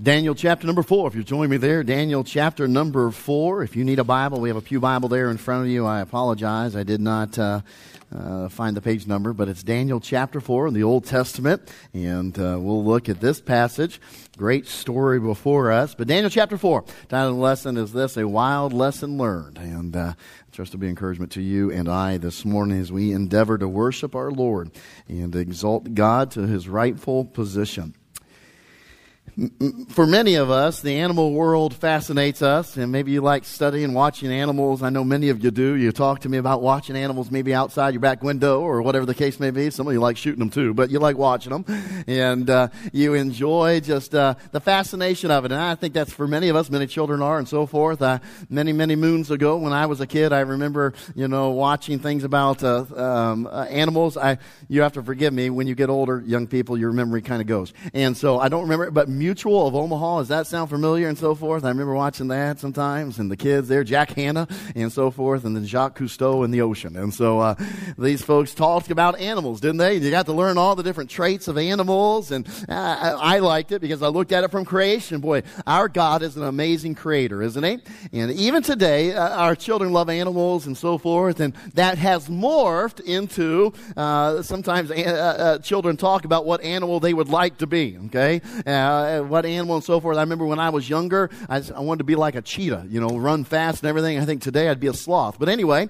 Daniel chapter number 4, if you're joining me there, Daniel chapter number 4. If you need a Bible, we have a pew Bible there in front of you. I apologize, I did not find the page number, but it's Daniel chapter 4 in the Old Testament, and we'll look at this passage. Great story before us, but Daniel chapter 4, title of the lesson is this, A Wild Lesson Learned, and I trust it'll be encouragement to you and I this morning as we endeavor to worship our Lord and exalt God to His rightful position. For many of us, the animal world fascinates us, and maybe you like studying and watching animals. I know many of you do. You talk to me about watching animals maybe outside your back window or whatever the case may be. Some of you like shooting them too, but you like watching them, and you enjoy just the fascination of it. And I think that's for many of us, many children are, and so forth. Many moons ago when I was a kid, I remember, watching things about animals. You have to forgive me. When you get older, young people, your memory kind of goes. And so I don't remember it, but Mutual of Omaha, does that sound familiar, and so forth? I remember watching that sometimes, and the kids there, Jack Hanna, and so forth, and then Jacques Cousteau in the ocean. And so these folks talked about animals, didn't they? You got to learn all the different traits of animals, and I liked it because I looked at it from creation. Boy, our God is an amazing creator, isn't he? And even today, our children love animals and so forth, and that has morphed into, sometimes children talk about what animal they would like to be, okay? What animal and so forth. I remember when I was younger, I wanted to be like a cheetah, run fast and everything. I think today I'd be a sloth. But anyway,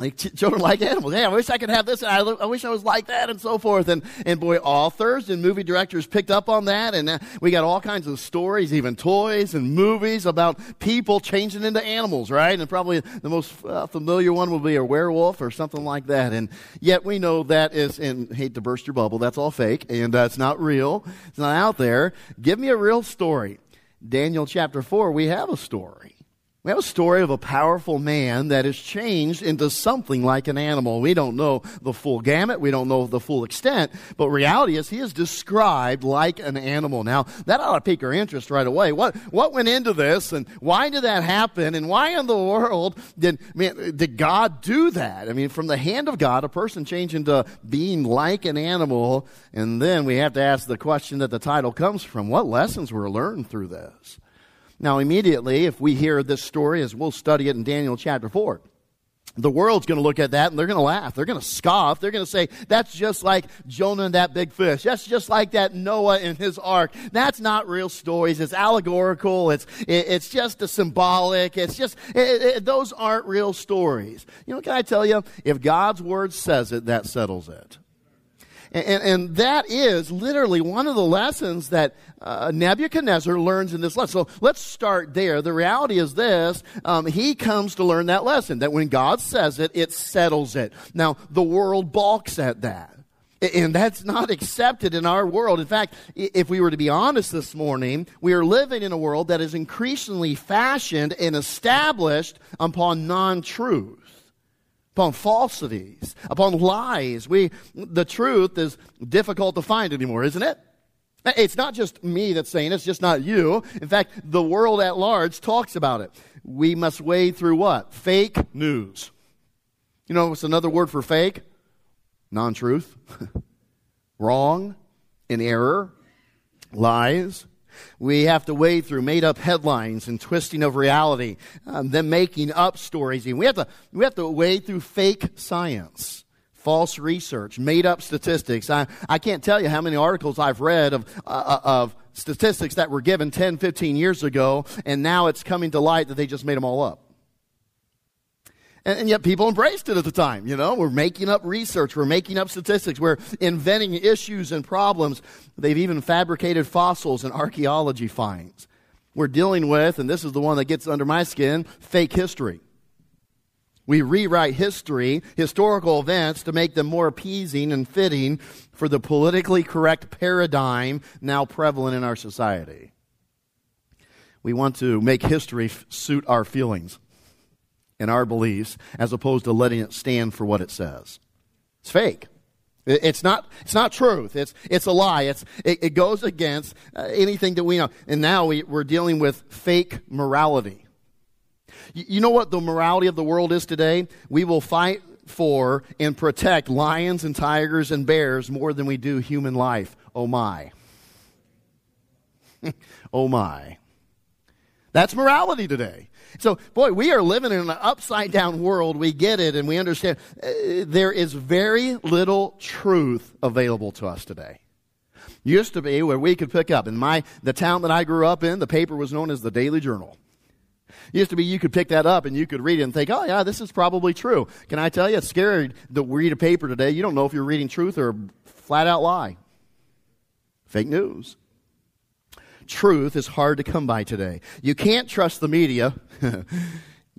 like children like animals. Hey, I wish I could have this, and I wish I was like that, and so forth. And boy, authors and movie directors picked up on that, and we got all kinds of stories, even toys and movies about people changing into animals, right? And probably the most familiar one will be a werewolf or something like that. And yet we know that is, and hate to burst your bubble, that's all fake, and it's not real. It's not out there. Give me a real story. Daniel chapter 4, we have a story. We have a story of a powerful man that is changed into something like an animal. We don't know the full gamut. We don't know the full extent. But reality is he is described like an animal. Now, that ought to pique our interest right away. What went into this, and why did that happen, and why in the world did God do that? I mean, from the hand of God, a person changed into being like an animal. And then we have to ask the question that the title comes from. What lessons were learned through this? Now, immediately, if we hear this story, as we'll study it in Daniel chapter 4, the world's going to look at that, and they're going to laugh. They're going to scoff. They're going to say, that's just like Jonah and that big fish. That's just like that Noah and his ark. That's not real stories. It's allegorical. It's just a symbolic. It's just, those aren't real stories. Can I tell you, if God's word says it, that settles it. And that is literally one of the lessons that Nebuchadnezzar learns in this lesson. So let's start there. The reality is this. He comes to learn that lesson, that when God says it, it settles it. Now, the world balks at that. And that's not accepted in our world. In fact, if we were to be honest this morning, we are living in a world that is increasingly fashioned and established upon non-truth, upon falsities, upon lies. The truth is difficult to find anymore, isn't it? It's not just me that's saying it, it's just not you. In fact, the world at large talks about it. We must wade through what? Fake news. What's another word for fake? Non-truth. Wrong. In error. Lies. We have to wade through made-up headlines and twisting of reality, them making up stories. And we have to wade through fake science, false research, made-up statistics. I can't tell you how many articles I've read of statistics that were given 10, 15 years ago, and now it's coming to light that they just made them all up. And yet people embraced it at the time, We're making up research. We're making up statistics. We're inventing issues and problems. They've even fabricated fossils and archaeology finds. We're dealing with, and this is the one that gets under my skin, fake history. We rewrite history, historical events, to make them more appeasing and fitting for the politically correct paradigm now prevalent in our society. We want to make history suit our feelings and our beliefs, as opposed to letting it stand for what it says. It's fake. It's not truth. It's a lie. It goes against anything that we know. And now we're dealing with fake morality. You know what the morality of the world is today? We will fight for and protect lions and tigers and bears more than we do human life. Oh my. Oh my. That's morality today. So, boy, we are living in an upside-down world. We get it, and we understand. There is very little truth available to us today. Used to be where we could pick up. In the town that I grew up in, the paper was known as the Daily Journal. Used to be you could pick that up and you could read it and think, oh, yeah, this is probably true. Can I tell you, it's scary to read a paper today. You don't know if you're reading truth or a flat-out lie. Fake news. Truth is hard to come by today. You can't trust the media.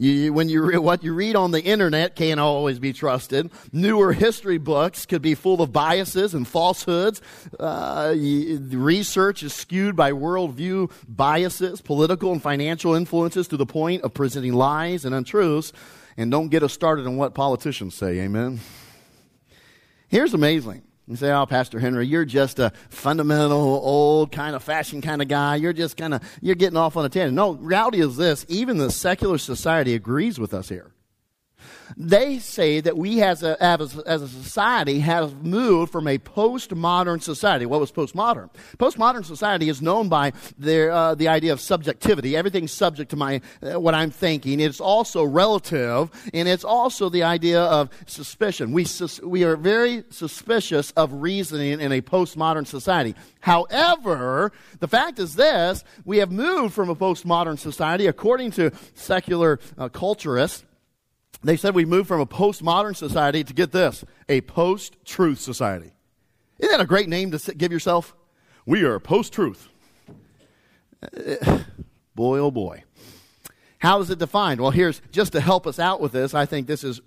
What you read on the internet can't always be trusted. Newer history books could be full of biases and falsehoods. Research is skewed by worldview biases, political and financial influences, to the point of presenting lies and untruths. And don't get us started on what politicians say, amen? Here's amazing. You say, oh, Pastor Henry, you're just a fundamental, old kind of fashion kind of guy. You're just you're getting off on a tangent. No, reality is this. Even the secular society agrees with us here. They say that we as a society have moved from a postmodern society. What was postmodern? Postmodern society is known by the idea of subjectivity. Everything's subject to what I'm thinking. It's also relative, and it's also the idea of suspicion. We are very suspicious of reasoning in a postmodern society. However, the fact is this, we have moved from a postmodern society, according to secular culturists. They said we moved from a postmodern society to, get this, a post-truth society. Isn't that a great name to give yourself? We are post-truth. Boy, oh boy. How is it defined? Well, here's, just to help us out with this, I think this is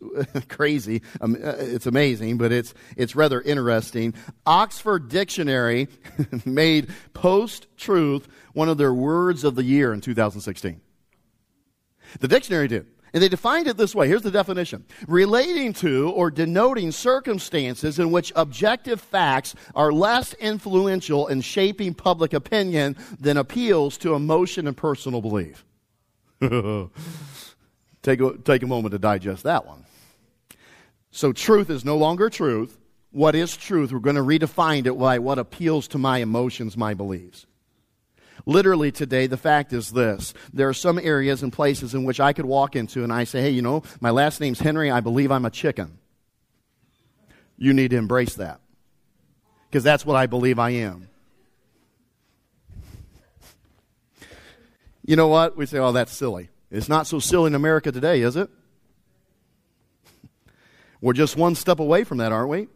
crazy. It's amazing, but it's rather interesting. Oxford Dictionary made post-truth one of their words of the year in 2016. The dictionary did. And they defined it this way. Here's the definition. Relating to or denoting circumstances in which objective facts are less influential in shaping public opinion than appeals to emotion and personal belief. Take a moment to digest that one. So truth is no longer truth. What is truth? We're going to redefine it by what appeals to my emotions, my beliefs. Literally today, the fact is this. There are some areas and places in which I could walk into and I say, hey, you know, my last name's Henry. I believe I'm a chicken. You need to embrace that because that's what I believe I am. You know what? We say, oh, that's silly. It's not so silly in America today, is it? We're just one step away from that, aren't we?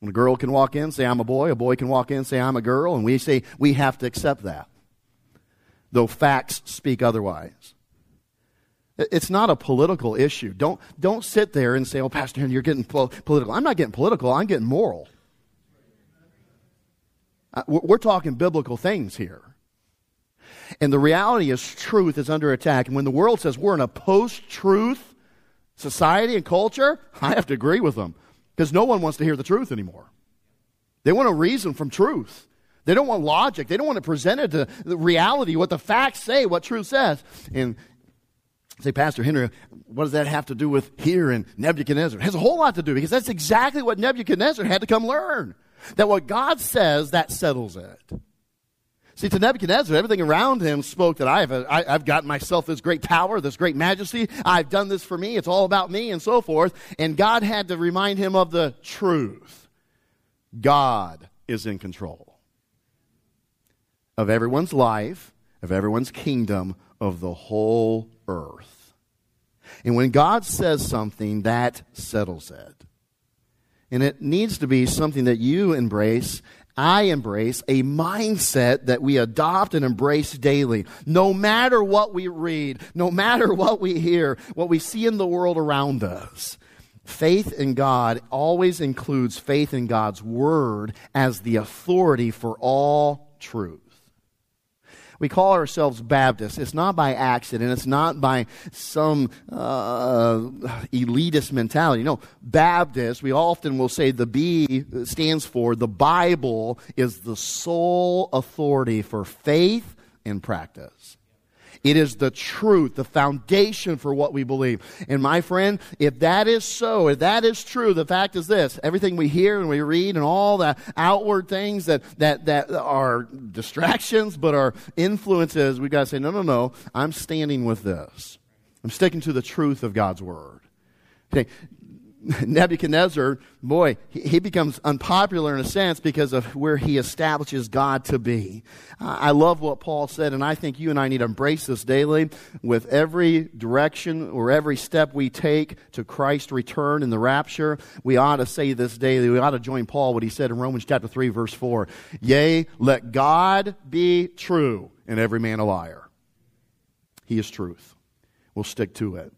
When a girl can walk in, say, I'm a boy can walk in, say, I'm a girl, and we say we have to accept that, though facts speak otherwise. It's not a political issue. Don't sit there and say, oh, Pastor Henry, you're getting political. I'm not getting political. I'm getting moral. We're talking biblical things here. And the reality is truth is under attack. And when the world says we're in a post-truth society and culture, I have to agree with them. Because no one wants to hear the truth anymore. They want to reason from truth. They don't want logic. They don't want it presented to the reality, what the facts say, what truth says. And say, Pastor Henry, what does that have to do with here in Nebuchadnezzar? It has a whole lot to do, because that's exactly what Nebuchadnezzar had to come learn. That what God says, that settles it. See, to Nebuchadnezzar, everything around him spoke that I've gotten myself this great power, this great majesty. I've done this for me. It's all about me and so forth. And God had to remind him of the truth. God is in control of everyone's life, of everyone's kingdom, of the whole earth. And when God says something, that settles it. And it needs to be something that you embrace, I embrace, a mindset that we adopt and embrace daily. No matter what we read, no matter what we hear, what we see in the world around us, faith in God always includes faith in God's Word as the authority for all truth. We call ourselves Baptists. It's not by accident. It's not by some elitist mentality. No, Baptists, we often will say the B stands for the Bible is the sole authority for faith and practice. It is the truth, the foundation for what we believe. And my friend, if that is so, if that is true, the fact is this: everything we hear and we read and all the outward things that are distractions but are influences, we've got to say, no, I'm standing with this. I'm sticking to the truth of God's word. Okay. Nebuchadnezzar, boy, he becomes unpopular in a sense because of where he establishes God to be. I love what Paul said, and I think you and I need to embrace this daily. With every direction or every step we take to Christ's return in the rapture, we ought to say this daily. We ought to join Paul, what he said in Romans chapter 3, verse 4. Yea, let God be true, and every man a liar. He is truth. We'll stick to it.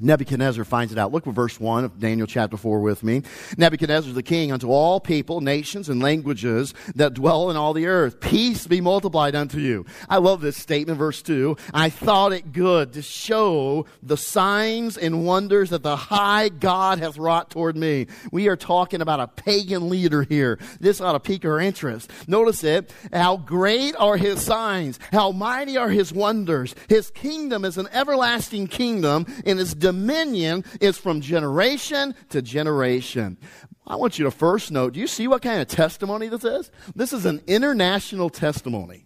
Nebuchadnezzar finds it out. Look at verse 1 of Daniel chapter 4 with me. Nebuchadnezzar the king, unto all people, nations, and languages that dwell in all the earth, peace be multiplied unto you. I love this statement, verse 2. I thought it good to show the signs and wonders that the high God hath wrought toward me. We are talking about a pagan leader here. This ought to pique our interest. Notice it. How great are his signs. How mighty are his wonders. His kingdom is an everlasting kingdom, and his dominion is from generation to generation. I want you to first note, do you see what kind of testimony this is? This is an international testimony.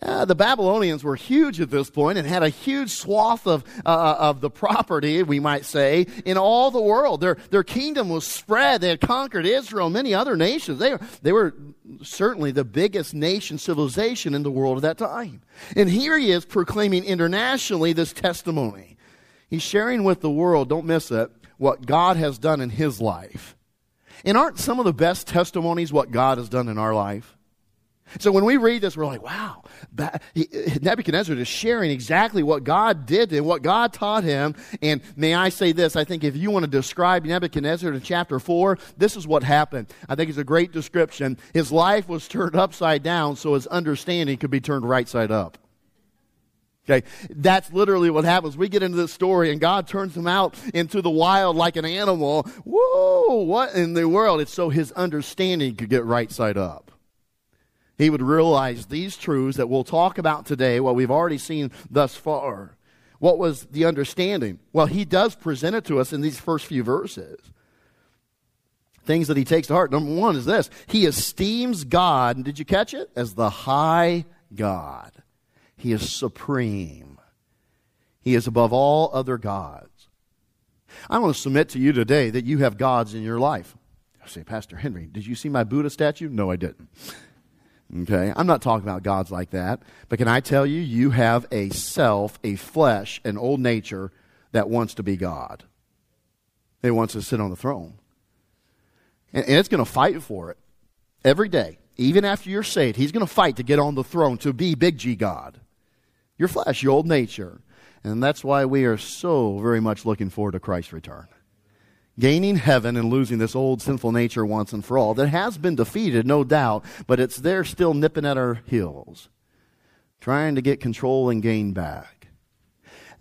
The Babylonians were huge at this point and had a huge swath of the property, we might say, in all the world. Their kingdom was spread. They had conquered Israel, many other nations. They were certainly the biggest nation civilization in the world at that time. And here he is proclaiming internationally this testimony. He's sharing with the world, don't miss it, what God has done in his life. And aren't some of the best testimonies what God has done in our life? So when we read this, we're like, wow, Nebuchadnezzar is sharing exactly what God did and what God taught him. And may I say this, I think if you want to describe Nebuchadnezzar in chapter 4, this is what happened. I think it's a great description. His life was turned upside down so his understanding could be turned right side up. Okay, that's literally what happens. We get into this story and God turns him out into the wild like an animal. Whoa, what in the world? It's so his understanding could get right side up. He would realize these truths that we'll talk about today, what we've already seen thus far. What was the understanding? Well, he does present it to us in these first few verses. Things that he takes to heart. Number one is this. He esteems God, and did you catch it? As the high God. He is supreme. He is above all other gods. I want to submit to you today that you have gods in your life. I say, Pastor Henry, did you see my Buddha statue? No, I didn't. Okay, I'm not talking about gods like that. But can I tell you, you have a self, a flesh, an old nature that wants to be God. It wants to sit on the throne. And it's going to fight for it every day. Even after you're saved, he's going to fight to get on the throne, to be big G God. Your flesh, your old nature. And that's why we are so very much looking forward to Christ's return. Gaining heaven and losing this old sinful nature once and for all. That has been defeated, no doubt, but it's there still nipping at our heels. Trying to get control and gain back.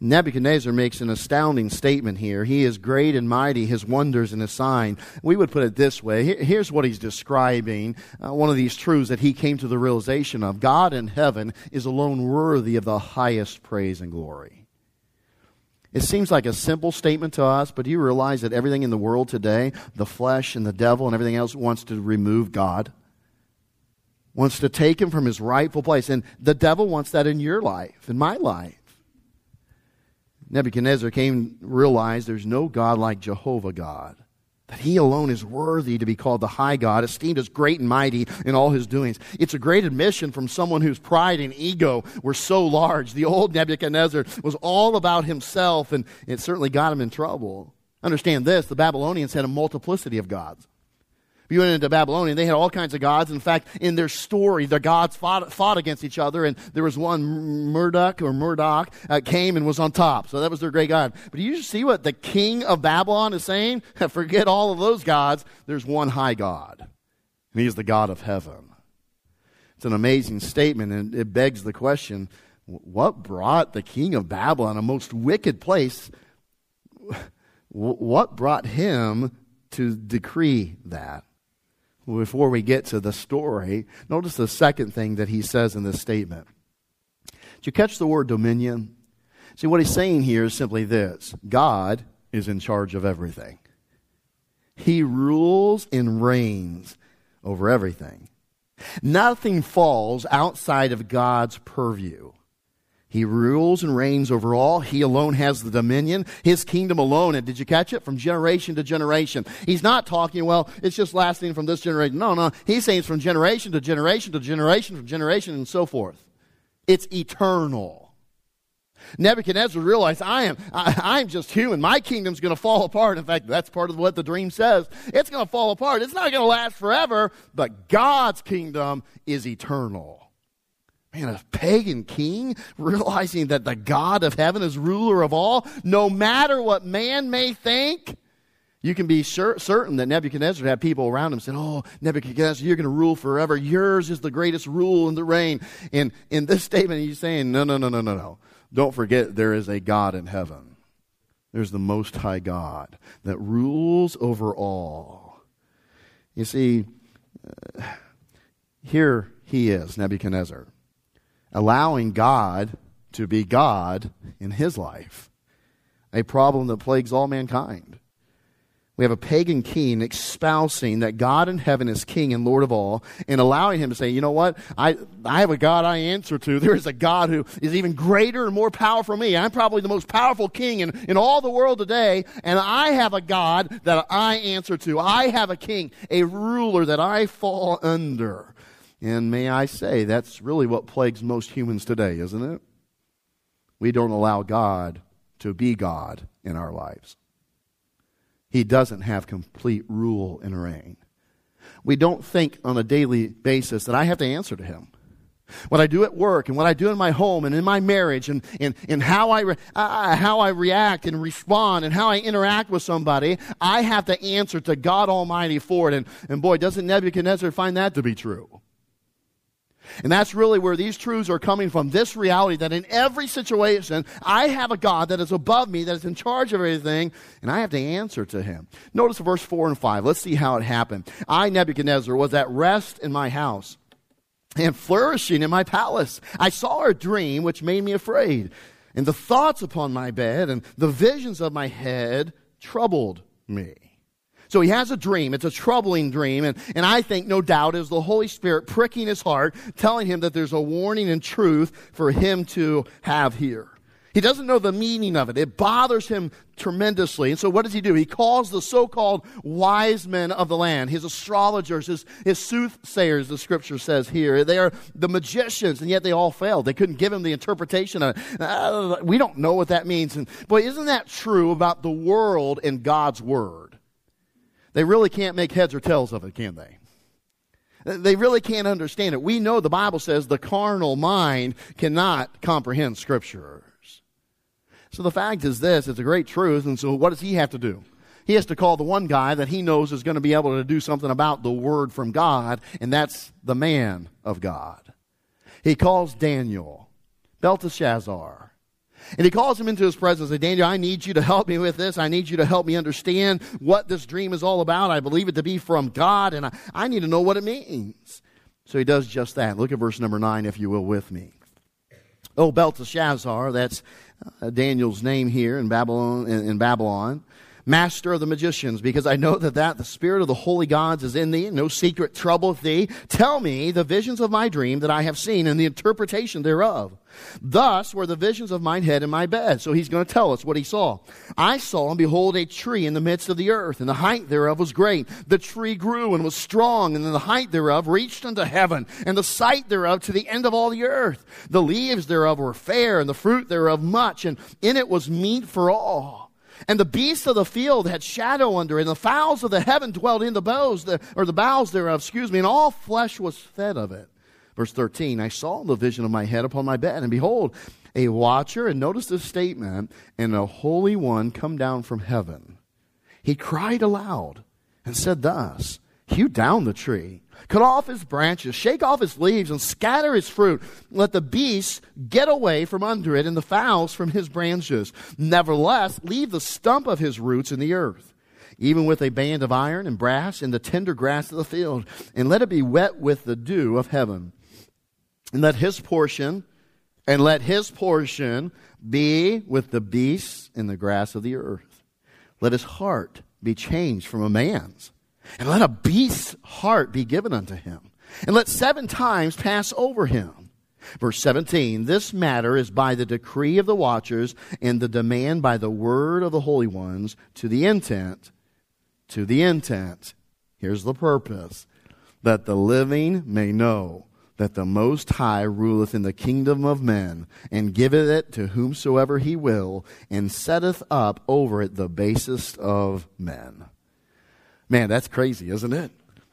Nebuchadnezzar makes an astounding statement here. He is great and mighty, his wonders and his sign. We would put it this way. Here's what he's describing, one of these truths that he came to the realization of. God in heaven is alone worthy of the highest praise and glory. It seems like a simple statement to us, but do you realize that everything in the world today, the flesh and the devil and everything else, wants to remove God? Wants to take him from his rightful place. And the devil wants that in your life, in my life. Nebuchadnezzar realized there's no God like Jehovah God, that he alone is worthy to be called the high God, esteemed as great and mighty in all his doings. It's a great admission from someone whose pride and ego were so large. The old Nebuchadnezzar was all about himself, and it certainly got him in trouble. Understand this, the Babylonians had a multiplicity of gods. You went into Babylonia, they had all kinds of gods. In fact, in their story, their gods fought against each other, and there was one, Marduk, came and was on top. So that was their great god. But do you see what the king of Babylon is saying? Forget all of those gods. There's one high God, and he is the God of heaven. It's an amazing statement, and it begs the question, what brought the king of Babylon, a most wicked place, what brought him to decree that? Before we get to the story, notice the second thing that he says in this statement. Did you catch the word dominion? See, what he's saying here is simply this. God is in charge of everything. He rules and reigns over everything. Nothing falls outside of God's purview. He rules and reigns over all. He alone has the dominion. His kingdom alone. And did you catch it? From generation to generation. He's not talking, well, it's just lasting from this generation. No. He's saying it's from generation to generation to generation, from generation and so forth. It's eternal. Nebuchadnezzar realized, I'm just human. My kingdom's going to fall apart. In fact, that's part of what the dream says. It's going to fall apart. It's not going to last forever. But God's kingdom is eternal. Man, a pagan king realizing that the God of heaven is ruler of all, no matter what man may think, you can be certain that Nebuchadnezzar had people around him saying, oh, Nebuchadnezzar, you're going to rule forever. Yours is the greatest rule in the reign. And in this statement, he's saying, no. Don't forget there is a God in heaven. There's the Most High God that rules over all. You see, here he is, Nebuchadnezzar, allowing God to be God in his life, a problem that plagues all mankind. We have a pagan king espousing that God in heaven is king and Lord of all, and allowing him to say, you know what, I have a God I answer to. There is a God who is even greater and more powerful than me. I'm probably the most powerful king in all the world today, and I have a God that I answer to. I have a king, a ruler that I fall under. And may I say, that's really what plagues most humans today, isn't it? We don't allow God to be God in our lives. He doesn't have complete rule and reign. We don't think on a daily basis that I have to answer to him. What I do at work and what I do in my home and in my marriage and how I react and respond and how I interact with somebody, I have to answer to God Almighty for it. And boy, doesn't Nebuchadnezzar find that to be true? And that's really where these truths are coming from, this reality that in every situation, I have a God that is above me, that is in charge of everything, and I have to answer to him. Notice verse 4 and 5. Let's see how it happened. I, Nebuchadnezzar, was at rest in my house and flourishing in my palace. I saw a dream which made me afraid, and the thoughts upon my bed and the visions of my head troubled me. So he has a dream. It's a troubling dream. And I think, no doubt, is the Holy Spirit pricking his heart, telling him that there's a warning and truth for him to have here. He doesn't know the meaning of it. It bothers him tremendously. And so what does he do? He calls the so-called wise men of the land, his astrologers, his soothsayers, the scripture says here. They are the magicians, and yet they all failed. They couldn't give him the interpretation of it. We don't know what that means. And boy, isn't that true about the world and God's word? They really can't make heads or tails of it, can they? They really can't understand it. We know the Bible says the carnal mind cannot comprehend scriptures. So the fact is this, it's a great truth, and so what does he have to do? He has to call the one guy that he knows is going to be able to do something about the word from God, and that's the man of God. He calls Daniel, Belteshazzar. And he calls him into his presence and says, Daniel, I need you to help me with this. I need you to help me understand what this dream is all about. I believe it to be from God, and I need to know what it means. So he does just that. Look at verse number 9, if you will, with me. Oh, Belteshazzar, that's Daniel's name here in Babylon. Master of the magicians, because I know that the spirit of the holy gods is in thee, and no secret troubleth thee. Tell me the visions of my dream that I have seen, and the interpretation thereof. Thus were the visions of mine head and my bed. So he's going to tell us what he saw. I saw, and behold, a tree in the midst of the earth, and the height thereof was great. The tree grew and was strong, and the height thereof reached unto heaven, and the sight thereof to the end of all the earth. The leaves thereof were fair, and the fruit thereof much, and in it was meat for all. And the beasts of the field had shadow under it, and the fowls of the heaven dwelt in the boughs thereof, and all flesh was fed of it. Verse 13, I saw the vision of my head upon my bed, and behold, a watcher, and notice this statement, and a holy one come down from heaven. He cried aloud and said thus, hew down the tree, cut off his branches, shake off his leaves, and scatter his fruit. Let the beasts get away from under it, and the fowls from his branches. Nevertheless, leave the stump of his roots in the earth, even with a band of iron and brass in the tender grass of the field, and let it be wet with the dew of heaven. And let his portion and let his portion be with the beasts in the grass of the earth. Let his heart be changed from a man's, and let a beast's heart be given unto him, and let 7 times pass over him. Verse 17, this matter is by the decree of the watchers and the demand by the word of the holy ones to the intent, here's the purpose, that the living may know that the Most High ruleth in the kingdom of men, and giveth it to whomsoever he will, and setteth up over it the basest of men. Man, that's crazy, isn't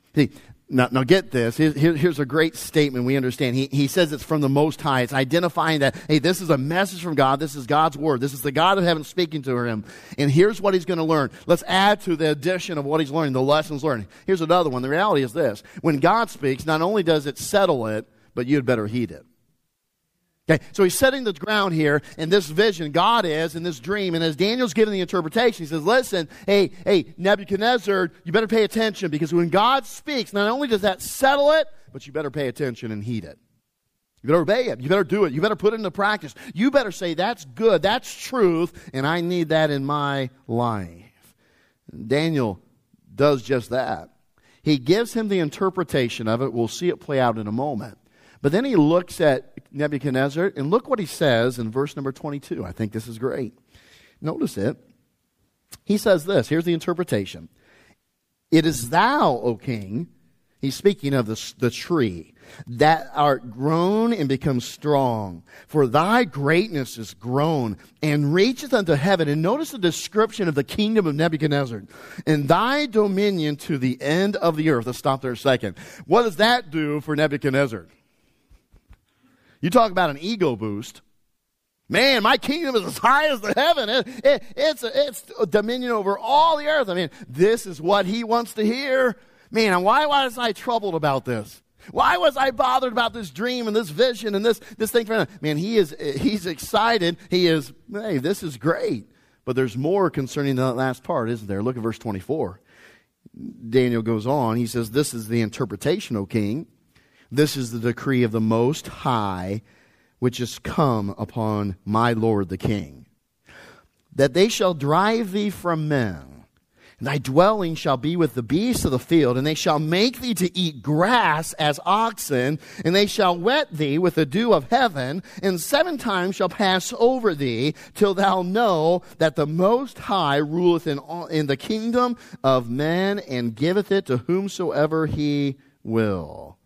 it? Now get this. Here's a great statement we understand. He says it's from the Most High. It's identifying that, hey, this is a message from God. This is God's word. This is the God of heaven speaking to him. And here's what he's going to learn. Let's add to the addition of what he's learning, the lessons learned. Here's another one. The reality is this. When God speaks, not only does it settle it, but you'd better heed it. Okay, so he's setting the ground here in this vision. God is in this dream. And as Daniel's giving the interpretation, he says, listen, hey, Nebuchadnezzar, you better pay attention, because when God speaks, not only does that settle it, but you better pay attention and heed it. You better obey it. You better do it. You better put it into practice. You better say, that's good, that's truth, and I need that in my life. And Daniel does just that. He gives him the interpretation of it. We'll see it play out in a moment. But then he looks at Nebuchadnezzar, and look what he says in verse number 22. I think this is great. Notice it. He says this. Here's the interpretation. It is thou, O king, he's speaking of the tree, that art grown and become strong, for thy greatness is grown and reacheth unto heaven. And notice the description of the kingdom of Nebuchadnezzar, and thy dominion to the end of the earth. Let's stop there a second. What does that do for Nebuchadnezzar? You talk about an ego boost. Man, my kingdom is as high as the heaven. It's dominion over all the earth. I mean, this is what he wants to hear. Man, and why was I troubled about this? Why was I bothered about this dream and this vision and this thing? Man, he's excited. Hey, this is great. But there's more concerning that last part, isn't there? Look at verse 24. Daniel goes on. He says, this is the interpretation, O king. This is the decree of the Most High, which is come upon my Lord the King, that they shall drive thee from men, and thy dwelling shall be with the beasts of the field, and they shall make thee to eat grass as oxen, and they shall wet thee with the dew of heaven, and 7 times shall pass over thee, till thou know that the Most High ruleth in the kingdom of men, and giveth it to whomsoever he will.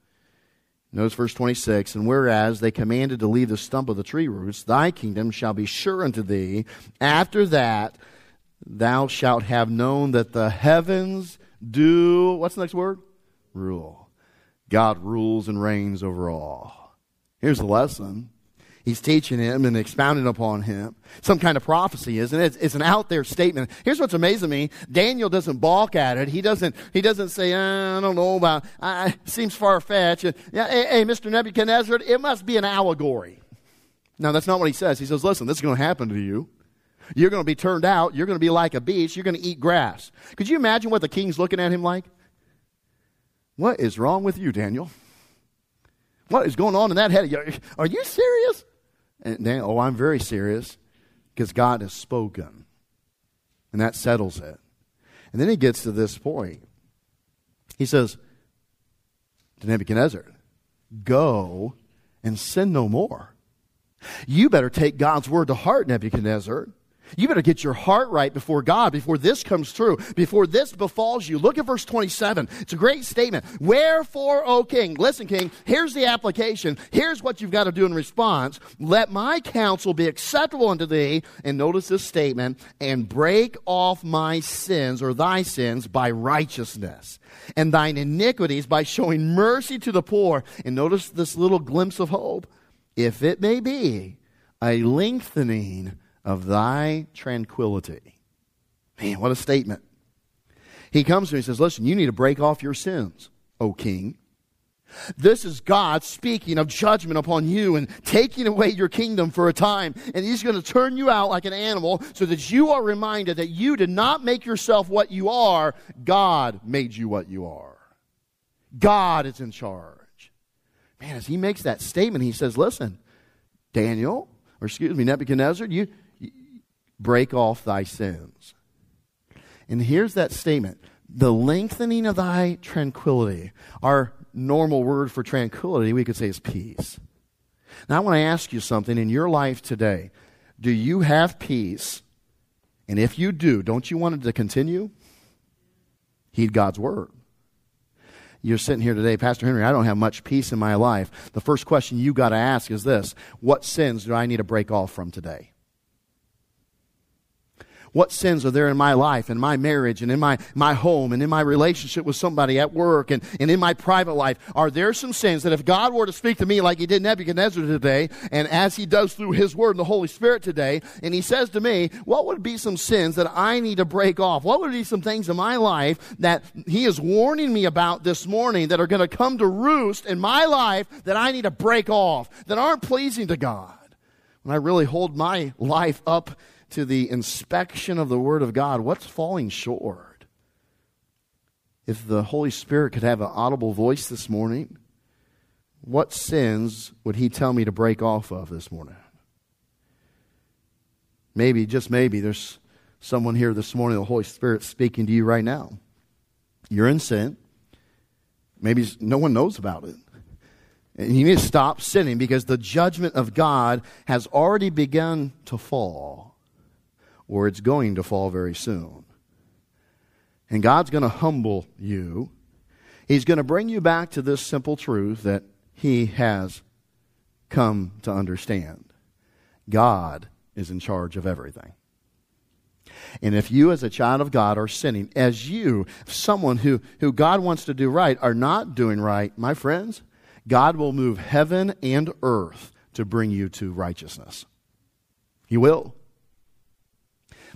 Notice verse 26, and whereas they commanded to leave the stump of the tree roots, thy kingdom shall be sure unto thee. After that, thou shalt have known that the heavens do, what's the next word? Rule. God rules and reigns over all. Here's the lesson. He's teaching him and expounding upon him. Some kind of prophecy, isn't it? It's an out there statement. Here's what's amazing to me. Daniel doesn't balk at it. He doesn't say, I don't know about, seems far-fetched. Yeah, hey, Mr. Nebuchadnezzar, it must be an allegory. No, that's not what he says. He says, listen, this is going to happen to you. You're going to be turned out. You're going to be like a beast. You're going to eat grass. Could you imagine what the king's looking at him like? What is wrong with you, Daniel? What is going on in that head? Are you serious? And Daniel, I'm very serious, because God has spoken. And that settles it. And then he gets to this point. He says to Nebuchadnezzar, go and sin no more. You better take God's word to heart, Nebuchadnezzar. You better get your heart right before God, before this comes true, before this befalls you. Look at verse 27. It's a great statement. Wherefore, O king, listen, king, here's the application. Here's what you've got to do in response. Let my counsel be acceptable unto thee, and notice this statement, and break off my sins, or thy sins, by righteousness, and thine iniquities by showing mercy to the poor. And notice this little glimpse of hope. If it may be, a lengthening of thy tranquility. Man, what a statement. He comes to me and says, listen, you need to break off your sins, O king. This is God speaking of judgment upon you and taking away your kingdom for a time. And he's going to turn you out like an animal so that you are reminded that you did not make yourself what you are. God made you what you are. God is in charge. Man, as he makes that statement, he says, listen, Daniel, or excuse me, Nebuchadnezzar, you break off thy sins. And here's that statement. The lengthening of thy tranquility. Our normal word for tranquility, we could say, is peace. Now, I want to ask you something in your life today. Do you have peace? And if you do, don't you want it to continue? Heed God's word. You're sitting here today, Pastor Henry, I don't have much peace in my life. The first question you got to ask is this: what sins do I need to break off from today? What sins are there in my life, in my marriage, and in my home, and in my relationship with somebody at work, and in my private life? Are there some sins that if God were to speak to me like he did Nebuchadnezzar today, and as he does through his word and the Holy Spirit today, and he says to me, what would be some sins that I need to break off? What would be some things in my life that he is warning me about this morning that are going to come to roost in my life that I need to break off, that aren't pleasing to God? When I really hold my life up to the inspection of the Word of God, what's falling short? If the Holy Spirit could have an audible voice this morning, what sins would he tell me to break off of this morning? Maybe, just maybe, there's someone here this morning, the Holy Spirit's speaking to you right now. You're in sin. Maybe no one knows about it. And you need to stop sinning because the judgment of God has already begun to fall. Or it's going to fall very soon. And God's going to humble you. He's going to bring you back to this simple truth that he has come to understand. God is in charge of everything. And if you as a child of God are sinning, as you, someone who God wants to do right, are not doing right, my friends, God will move heaven and earth to bring you to righteousness. He will.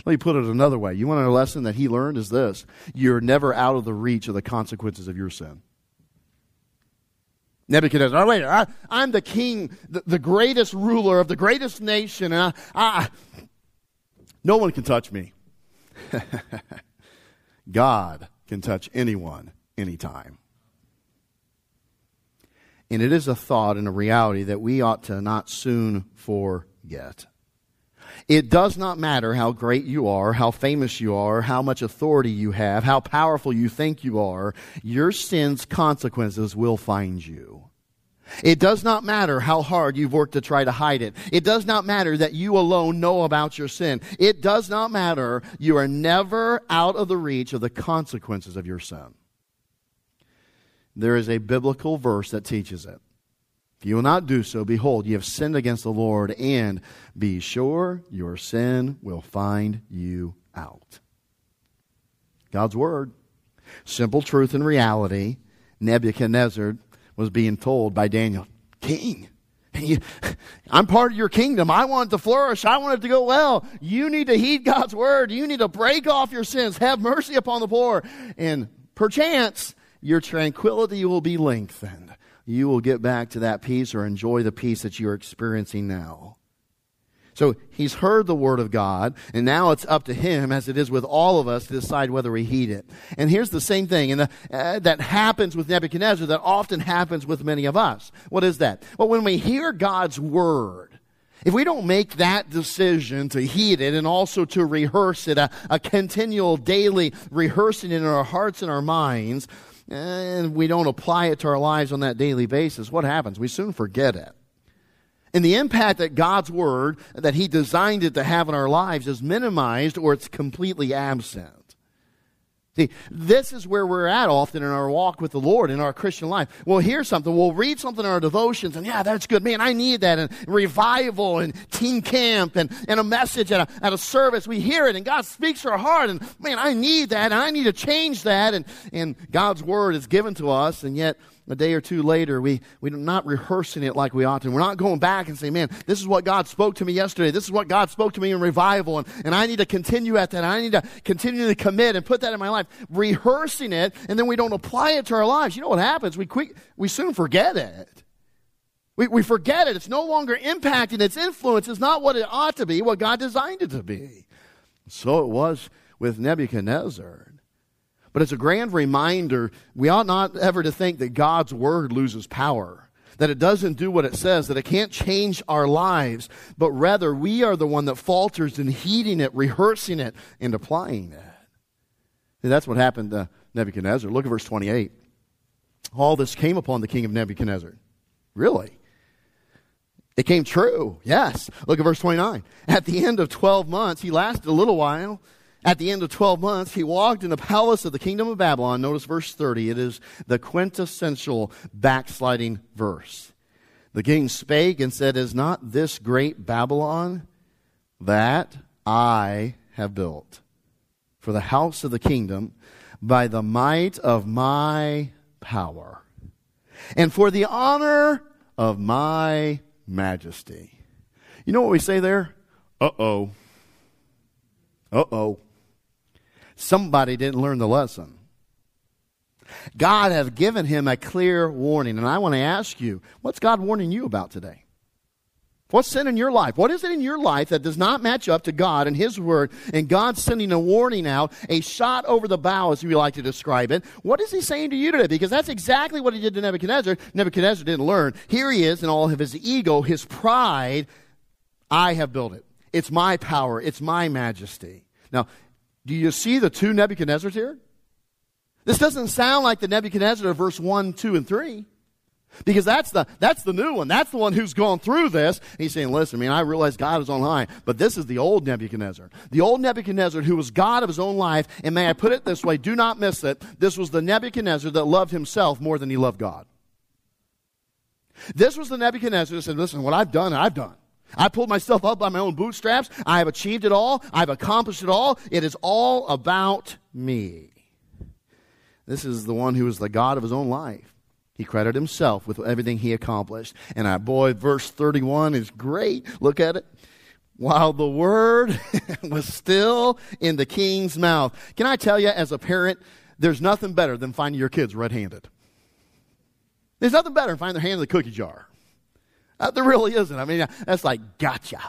Let me put it another way. You want a lesson that he learned is this: you're never out of the reach of the consequences of your sin. Nebuchadnezzar, oh, wait, I'm the king, the greatest ruler of the greatest nation, and no one can touch me. God can touch anyone, anytime. And it is a thought and a reality that we ought to not soon forget. It does not matter how great you are, how famous you are, how much authority you have, how powerful you think you are. Your sin's consequences will find you. It does not matter how hard you've worked to try to hide it. It does not matter that you alone know about your sin. It does not matter. You are never out of the reach of the consequences of your sin. There is a biblical verse that teaches it. If you will not do so, behold, you have sinned against the Lord, and be sure your sin will find you out. God's word, simple truth and reality. Nebuchadnezzar was being told by Daniel, king, I'm part of your kingdom. I want it to flourish. I want it to go well. You need to heed God's word. You need to break off your sins. Have mercy upon the poor. And perchance, your tranquility will be lengthened. You will get back to that peace or enjoy the peace that you're experiencing now. So he's heard the word of God, and now it's up to him, as it is with all of us, to decide whether we heed it. And here's the same thing that happens with Nebuchadnezzar that often happens with many of us. What is that? Well, when we hear God's word, if we don't make that decision to heed it and also to rehearse it, a continual daily rehearsing in our hearts and our minds, and we don't apply it to our lives on that daily basis, what happens? We soon forget it. And the impact that God's word, that he designed it to have in our lives, is minimized or it's completely absent. See, this is where we're at often in our walk with the Lord, in our Christian life. We'll hear something, we'll read something in our devotions, and yeah, that's good. Man, I need that. And revival and teen camp and a message at a service. We hear it, and God speaks to our heart, and man, I need that, and I need to change that. And God's word is given to us, and yet a day or two later, we're not rehearsing it like we ought to. We're not going back and saying, man, this is what God spoke to me yesterday. This is what God spoke to me in revival, and I need to continue at that. I need to continue to commit and put that in my life. Rehearsing it, and then we don't apply it to our lives. You know what happens? We soon forget it. We forget it. It's no longer impacting. Its influence is not what it ought to be, what God designed it to be. So it was with Nebuchadnezzar. But it's a grand reminder, we ought not ever to think that God's word loses power. that it doesn't do what it says, that it can't change our lives, but rather we are the one that falters in heeding it, rehearsing it, and applying it. And that's what happened to Nebuchadnezzar. Look at verse 28. All this came upon the king of Nebuchadnezzar. Really? It came true, yes. Look at verse 29. At the end of 12 months, he lasted a little while. At the end of 12 months, he walked in the palace of the kingdom of Babylon. Notice verse 30. It is the quintessential backsliding verse. The king spake and said, "Is not this great Babylon that I have built for the house of the kingdom by the might of my power and for the honor of my majesty." You know what we say there? Uh-oh. Uh-oh. Somebody didn't learn the lesson. God has given him a clear warning. And I want to ask you, what's God warning you about today? What's sin in your life? What is it in your life that does not match up to God and his word, and God's sending a warning out, a shot over the bow, as we like to describe it? What is he saying to you today? Because that's exactly what he did to Nebuchadnezzar. Nebuchadnezzar didn't learn. Here he is in all of his ego, his pride. I have built it. It's my power. It's my majesty. Now, do you see the two Nebuchadnezzars here? This doesn't sound like the Nebuchadnezzar of verse 1, 2, and 3. Because that's the new one. That's the one who's gone through this. And he's saying, listen, man, I realize God is on high, but this is the old Nebuchadnezzar. The old Nebuchadnezzar who was God of his own life. And may I put it this way, do not miss it. This was the Nebuchadnezzar that loved himself more than he loved God. This was the Nebuchadnezzar that said, listen, what I've done, I've done. I pulled myself up by my own bootstraps. I have achieved it all. I've accomplished it all. It is all about me. This is the one who is the God of his own life. He credited himself with everything he accomplished. And boy, verse 31 is great. Look at it. While the word was still in the king's mouth. Can I tell you, as a parent, there's nothing better than finding your kids red-handed. There's nothing better than finding their hand in the cookie jar. There really isn't. I mean, that's like, gotcha.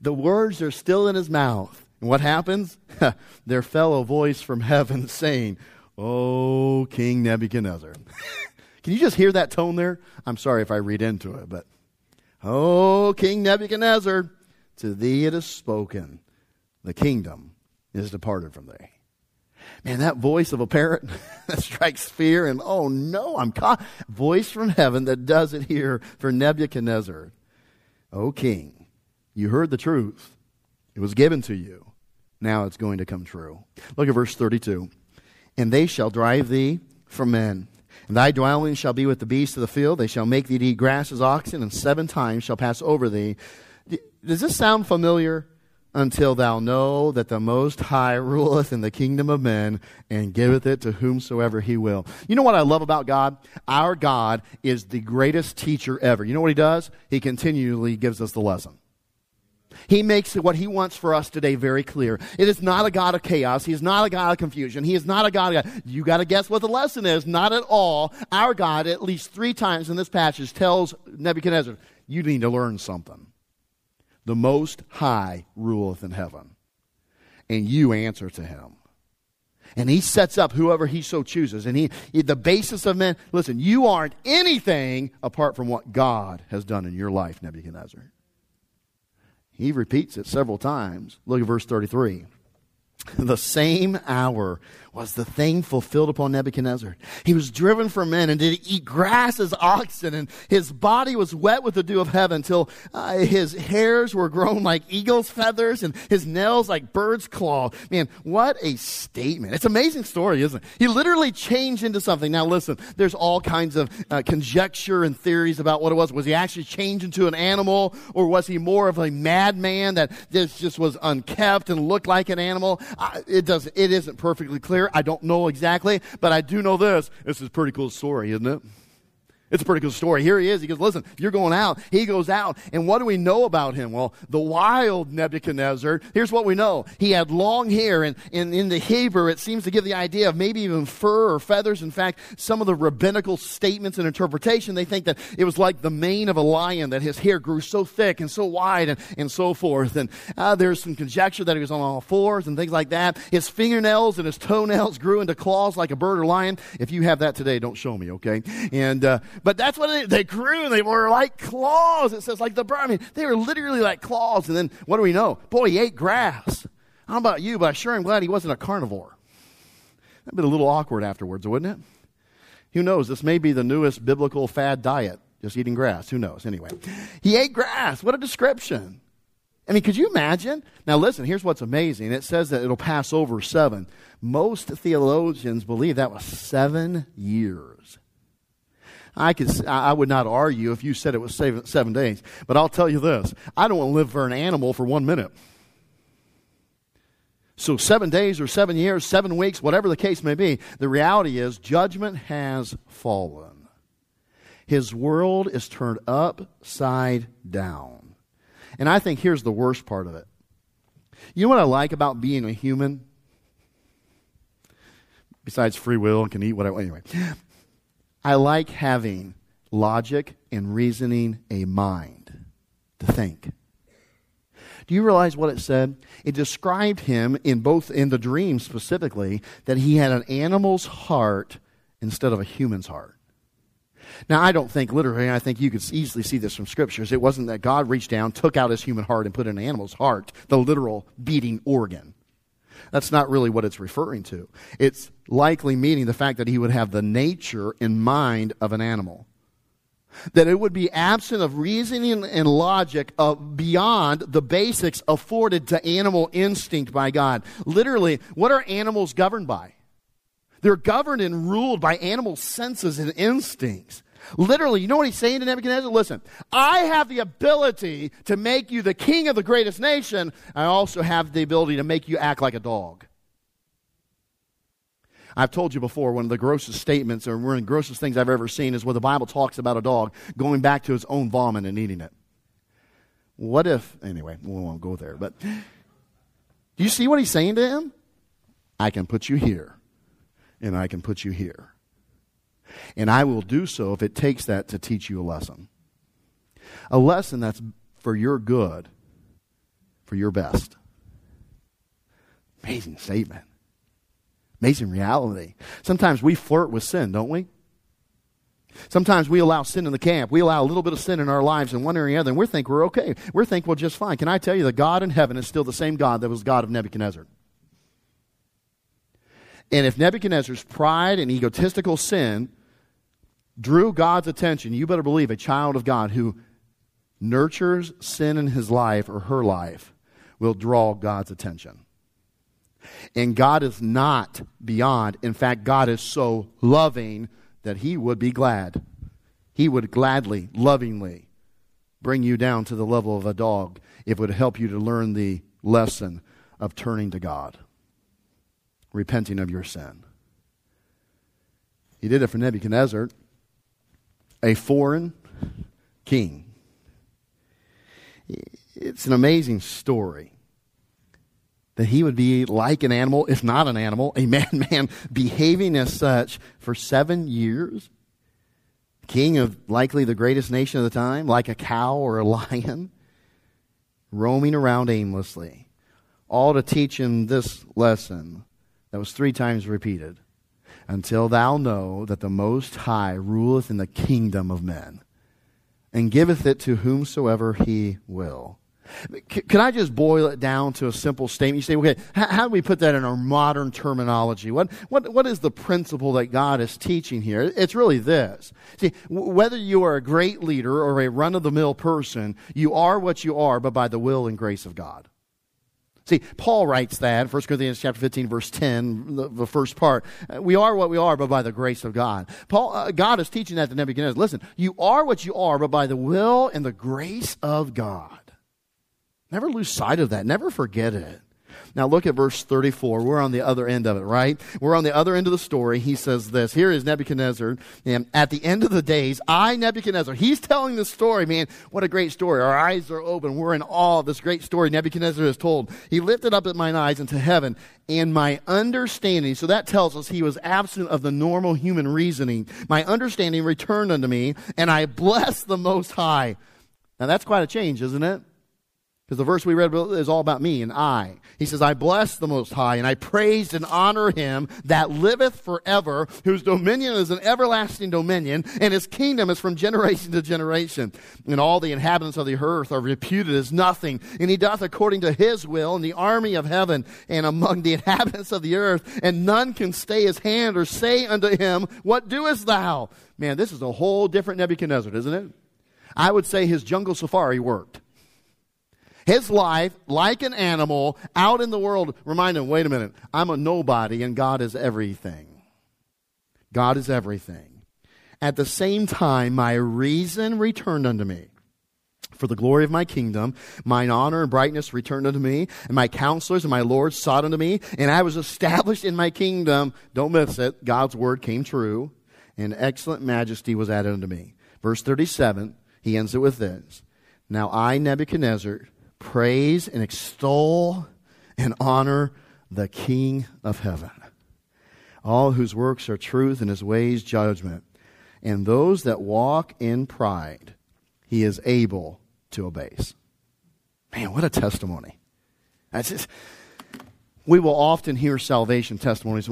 The words are still in his mouth. And what happens? There fell a voice from heaven saying, "Oh, King Nebuchadnezzar." Can you just hear that tone there? I'm sorry if I read into it, but "Oh, King Nebuchadnezzar, to thee it is spoken. The kingdom is departed from thee." Man, that voice of a parent that strikes fear and, oh no, I'm caught. Voice from heaven that does it here for Nebuchadnezzar. "Oh, king, you heard the truth. It was given to you. Now it's going to come true." Look at verse 32. "And they shall drive thee from men, and thy dwelling shall be with the beasts of the field. They shall make thee to eat grass as oxen, and 7 times shall pass over thee." Does this sound familiar? "Until thou know that the Most High ruleth in the kingdom of men and giveth it to whomsoever he will." You know what I love about God? Our God is the greatest teacher ever. You know what he does? He continually gives us the lesson. He makes what he wants for us today very clear. It is not a God of chaos. He is not a God of confusion. He is not a God of God. You got to guess what the lesson is. Not at all. Our God, at least 3 times in this passage, tells Nebuchadnezzar, you need to learn something. The Most High ruleth in heaven, and you answer to him. And he sets up whoever he so chooses. And the basis of men, listen, you aren't anything apart from what God has done in your life, Nebuchadnezzar. He repeats it several times. Look at verse 33. "The same hour was the thing fulfilled upon Nebuchadnezzar. He was driven from men and did eat grass as oxen, and his body was wet with the dew of heaven till his hairs were grown like eagle's feathers and his nails like bird's claw." Man, what a statement. It's an amazing story, isn't it? He literally changed into something. Now listen, there's all kinds of conjecture and theories about what it was. Was he actually changed into an animal, or was he more of a madman that this just was unkept and looked like an animal? It isn't perfectly clear. I don't know exactly, but I do know this. This is a pretty cool story, isn't it? It's a pretty cool story. Here he is. He goes, listen, you're going out. He goes out. And what do we know about him? Well, the wild Nebuchadnezzar, here's what we know. He had long hair, and in the Hebrew, it seems to give the idea of maybe even fur or feathers. In fact, some of the rabbinical statements and interpretation, they think that it was like the mane of a lion, that his hair grew so thick and so wide and so forth. And there's some conjecture that he was on all fours and things like that. His fingernails and his toenails grew into claws like a bird or lion. If you have that today, don't show me, okay? And But that's what they grew. They were like claws. It says like the brine. I mean, they were literally like claws. And then what do we know? Boy, he ate grass. I don't know about you, but I sure am glad he wasn't a carnivore. That'd been a little awkward afterwards, wouldn't it? Who knows? This may be the newest biblical fad diet, just eating grass. Who knows? Anyway, he ate grass. What a description. I mean, could you imagine? Now, listen, here's what's amazing. It says that it'll pass over seven. Most theologians believe that was 7 years. I would not argue if you said it was 7 days, but I'll tell you this. I don't want to live for an animal for 1 minute. So 7 days or 7 years, 7 weeks, whatever the case may be, the reality is judgment has fallen. His world is turned upside down. And I think here's the worst part of it. You know what I like about being a human? Besides free will and can eat whatever, anyway. I like having logic and reasoning, a mind to think. Do you realize what it said? It described him in the dream specifically that he had an animal's heart instead of a human's heart. Now, I don't think literally, I think you could easily see this from scriptures. It wasn't that God reached down, took out his human heart and put in an animal's heart, the literal beating organ. That's not really what it's referring to. It's likely meaning the fact that he would have the nature and mind of an animal. That it would be absent of reasoning and logic beyond the basics afforded to animal instinct by God. Literally, what are animals governed by? They're governed and ruled by animal senses and instincts. Literally, you know what he's saying to Nebuchadnezzar? Listen, I have the ability to make you the king of the greatest nation. I also have the ability to make you act like a dog. I've told you before, one of the grossest statements or one of the grossest things I've ever seen is where the Bible talks about a dog going back to his own vomit and eating it. What if, anyway, we won't go there, but do you see what he's saying to him? I can put you here, and I can put you here. And I will do so if it takes that to teach you a lesson. A lesson that's for your good, for your best. Amazing statement. Amazing reality. Sometimes we flirt with sin, don't we? Sometimes we allow sin in the camp. We allow a little bit of sin in our lives in one area or other, and we think we're okay. We think we're just fine. Can I tell you that God in heaven is still the same God that was God of Nebuchadnezzar? And if Nebuchadnezzar's pride and egotistical sin drew God's attention, you better believe a child of God who nurtures sin in his life or her life will draw God's attention. And God is not beyond. In fact, God is so loving that he would be glad. He would gladly, lovingly bring you down to the level of a dog if it would help you to learn the lesson of turning to God. Repenting of your sin. He did it for Nebuchadnezzar, a foreign king. It's an amazing story that he would be like an animal, if not an animal, a madman behaving as such for 7 years. King of likely the greatest nation of the time, like a cow or a lion, roaming around aimlessly, all to teach him this lesson. That was 3 times repeated. Until thou know that the Most High ruleth in the kingdom of men and giveth it to whomsoever he will. Can I just boil it down to a simple statement? You say, okay, how do we put that in our modern terminology? What is the principle that God is teaching here? It's really this. See, whether you are a great leader or a run-of-the-mill person, you are what you are, but by the will and grace of God. See, Paul writes that, 1 Corinthians chapter 15, verse 10, the first part. We are what we are, but by the grace of God. God is teaching that to Nebuchadnezzar. Listen, you are what you are, but by the will and the grace of God. Never lose sight of that. Never forget it. Now look at verse 34. We're on the other end of it, right? We're on the other end of the story. He says this. Here is Nebuchadnezzar. And at the end of the days, I, Nebuchadnezzar. He's telling this story, man. What a great story. Our eyes are open. We're in awe of this great story Nebuchadnezzar has told. He lifted up mine eyes into heaven and my understanding. So that tells us he was absent of the normal human reasoning. My understanding returned unto me, and I blessed the Most High. Now that's quite a change, isn't it? Because the verse we read is all about me and I. He says, I bless the Most High, and I praise and honor him that liveth forever, whose dominion is an everlasting dominion, and his kingdom is from generation to generation. And all the inhabitants of the earth are reputed as nothing, and he doth according to his will in the army of heaven and among the inhabitants of the earth, and none can stay his hand or say unto him, what doest thou? Man, this is a whole different Nebuchadnezzar, isn't it? I would say his jungle safari worked. His life, like an animal, out in the world, remind him, wait a minute, I'm a nobody and God is everything. God is everything. At the same time, my reason returned unto me. For the glory of my kingdom, mine honor and brightness returned unto me, and my counselors and my lords sought unto me, and I was established in my kingdom. Don't miss it. God's word came true, and excellent majesty was added unto me. Verse 37, he ends it with this. Now I, Nebuchadnezzar, praise and extol and honor the King of heaven, all whose works are truth and his ways judgment, and those that walk in pride he is able to abase. Man, what a testimony. That's just, we will often hear salvation testimonies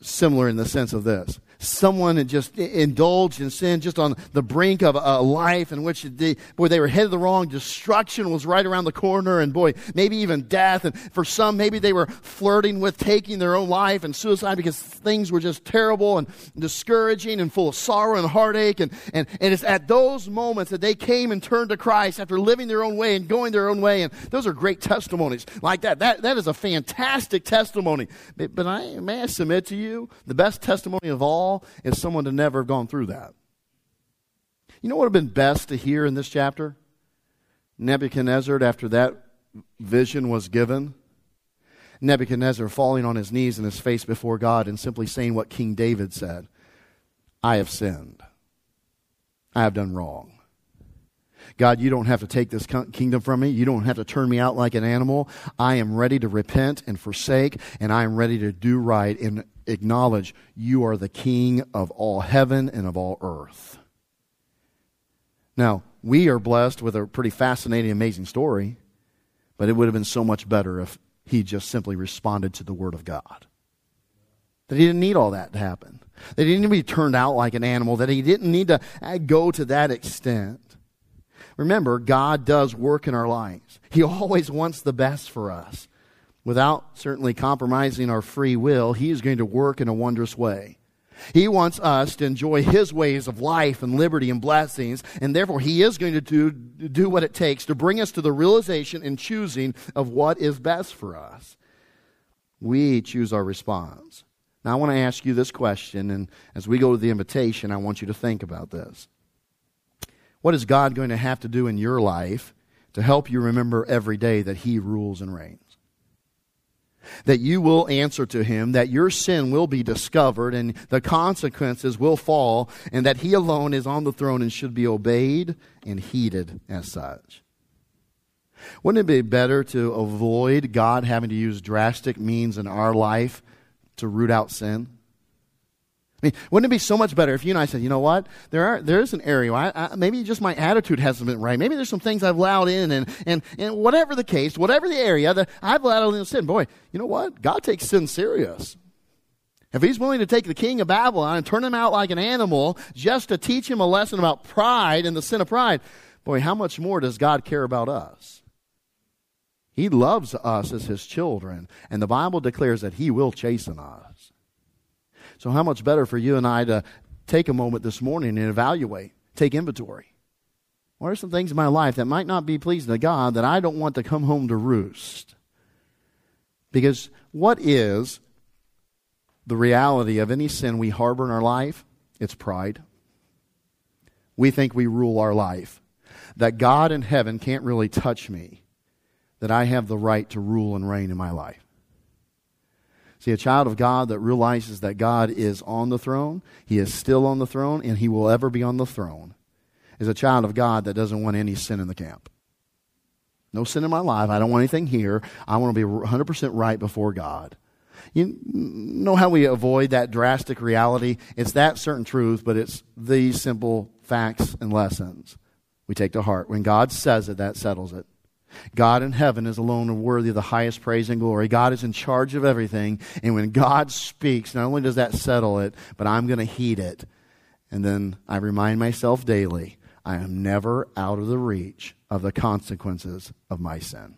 similar in the sense of this. Someone had just indulged in sin, just on the brink of a life in which they were headed the wrong. Destruction was right around the corner, and boy, maybe even death. And for some, maybe they were flirting with taking their own life and suicide because things were just terrible and discouraging and full of sorrow and heartache. And it's at those moments that they came and turned to Christ after living their own way and going their own way. And those are great testimonies like that. That is a fantastic testimony. But may I submit to you, the best testimony of all is someone to never have gone through that. You know what would have been best to hear in this chapter? Nebuchadnezzar, after that vision was given, Nebuchadnezzar falling on his knees and his face before God and simply saying what King David said, I have sinned. I have done wrong. God, you don't have to take this kingdom from me. You don't have to turn me out like an animal. I am ready to repent and forsake, and I am ready to do right and acknowledge you are the King of all heaven and of all earth. Now, we are blessed with a pretty fascinating, amazing story, but it would have been so much better if he just simply responded to the Word of God. That he didn't need all that to happen. That he didn't need to be turned out like an animal. That he didn't need to go to that extent. Remember, God does work in our lives. He always wants the best for us. Without certainly compromising our free will, he is going to work in a wondrous way. He wants us to enjoy his ways of life and liberty and blessings, and therefore he is going to do what it takes to bring us to the realization and choosing of what is best for us. We choose our response. Now I want to ask you this question, and as we go to the invitation, I want you to think about this. What is God going to have to do in your life to help you remember every day that he rules and reigns? That you will answer to him, that your sin will be discovered and the consequences will fall, and that he alone is on the throne and should be obeyed and heeded as such. Wouldn't it be better to avoid God having to use drastic means in our life to root out sin? I mean, wouldn't it be so much better if you and I said, you know what, there is an area where maybe just my attitude hasn't been right. Maybe there's some things I've allowed in, and whatever the case, whatever the area that I've allowed in sin, boy, you know what? God takes sin serious. If he's willing to take the king of Babylon and turn him out like an animal just to teach him a lesson about pride and the sin of pride, boy, how much more does God care about us? He loves us as his children, and the Bible declares that he will chasten us. So how much better for you and I to take a moment this morning and evaluate, take inventory. What are some things in my life that might not be pleasing to God that I don't want to come home to roost? Because what is the reality of any sin we harbor in our life? It's pride. We think we rule our life. That God in heaven can't really touch me. That I have the right to rule and reign in my life. See, a child of God that realizes that God is on the throne, he is still on the throne, and he will ever be on the throne, is a child of God that doesn't want any sin in the camp. No sin in my life. I don't want anything here. I want to be 100% right before God. You know how we avoid that drastic reality? It's that certain truth, but it's these simple facts and lessons we take to heart. When God says it, that settles it. God in heaven is alone worthy of the highest praise and glory. God is in charge of everything. And when God speaks, not only does that settle it, but I'm going to heed it. And then I remind myself daily, I am never out of the reach of the consequences of my sin.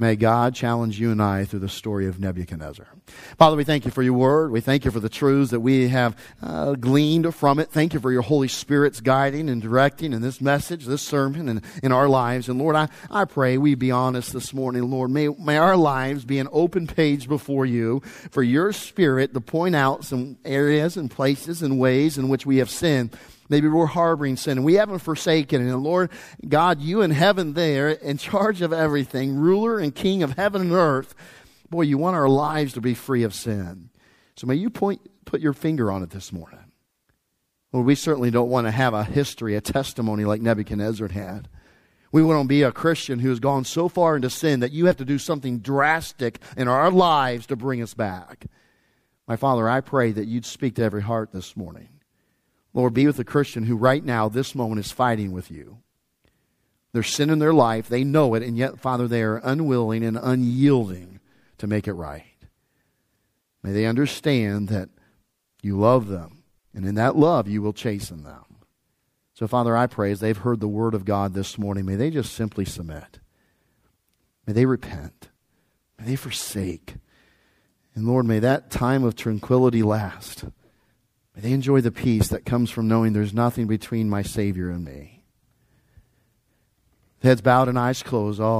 May God challenge you and I through the story of Nebuchadnezzar. Father, we thank you for your word. We thank you for the truths that we have gleaned from it. Thank you for your Holy Spirit's guiding and directing in this message, this sermon, and in our lives. And Lord, I pray we be honest this morning. Lord, may our lives be an open page before you for your Spirit to point out some areas and places and ways in which we have sinned. Maybe we're harboring sin and we haven't forsaken it. And Lord God, you in heaven there, in charge of everything, ruler and king of heaven and earth, boy, you want our lives to be free of sin. So may you put your finger on it this morning. Lord, we certainly don't want to have a history, a testimony like Nebuchadnezzar had. We want to be a Christian who has gone so far into sin that you have to do something drastic in our lives to bring us back. My Father, I pray that you'd speak to every heart this morning. Lord, be with the Christian who right now, this moment, is fighting with you. There's sin in their life. They know it. And yet, Father, they are unwilling and unyielding to make it right. May they understand that you love them. And in that love, you will chasten them. So, Father, I pray as they've heard the word of God this morning, may they just simply submit. May they repent. May they forsake. And, Lord, may that time of tranquility last. They enjoy the peace that comes from knowing there's nothing between my Savior and me. Heads bowed and eyes closed. All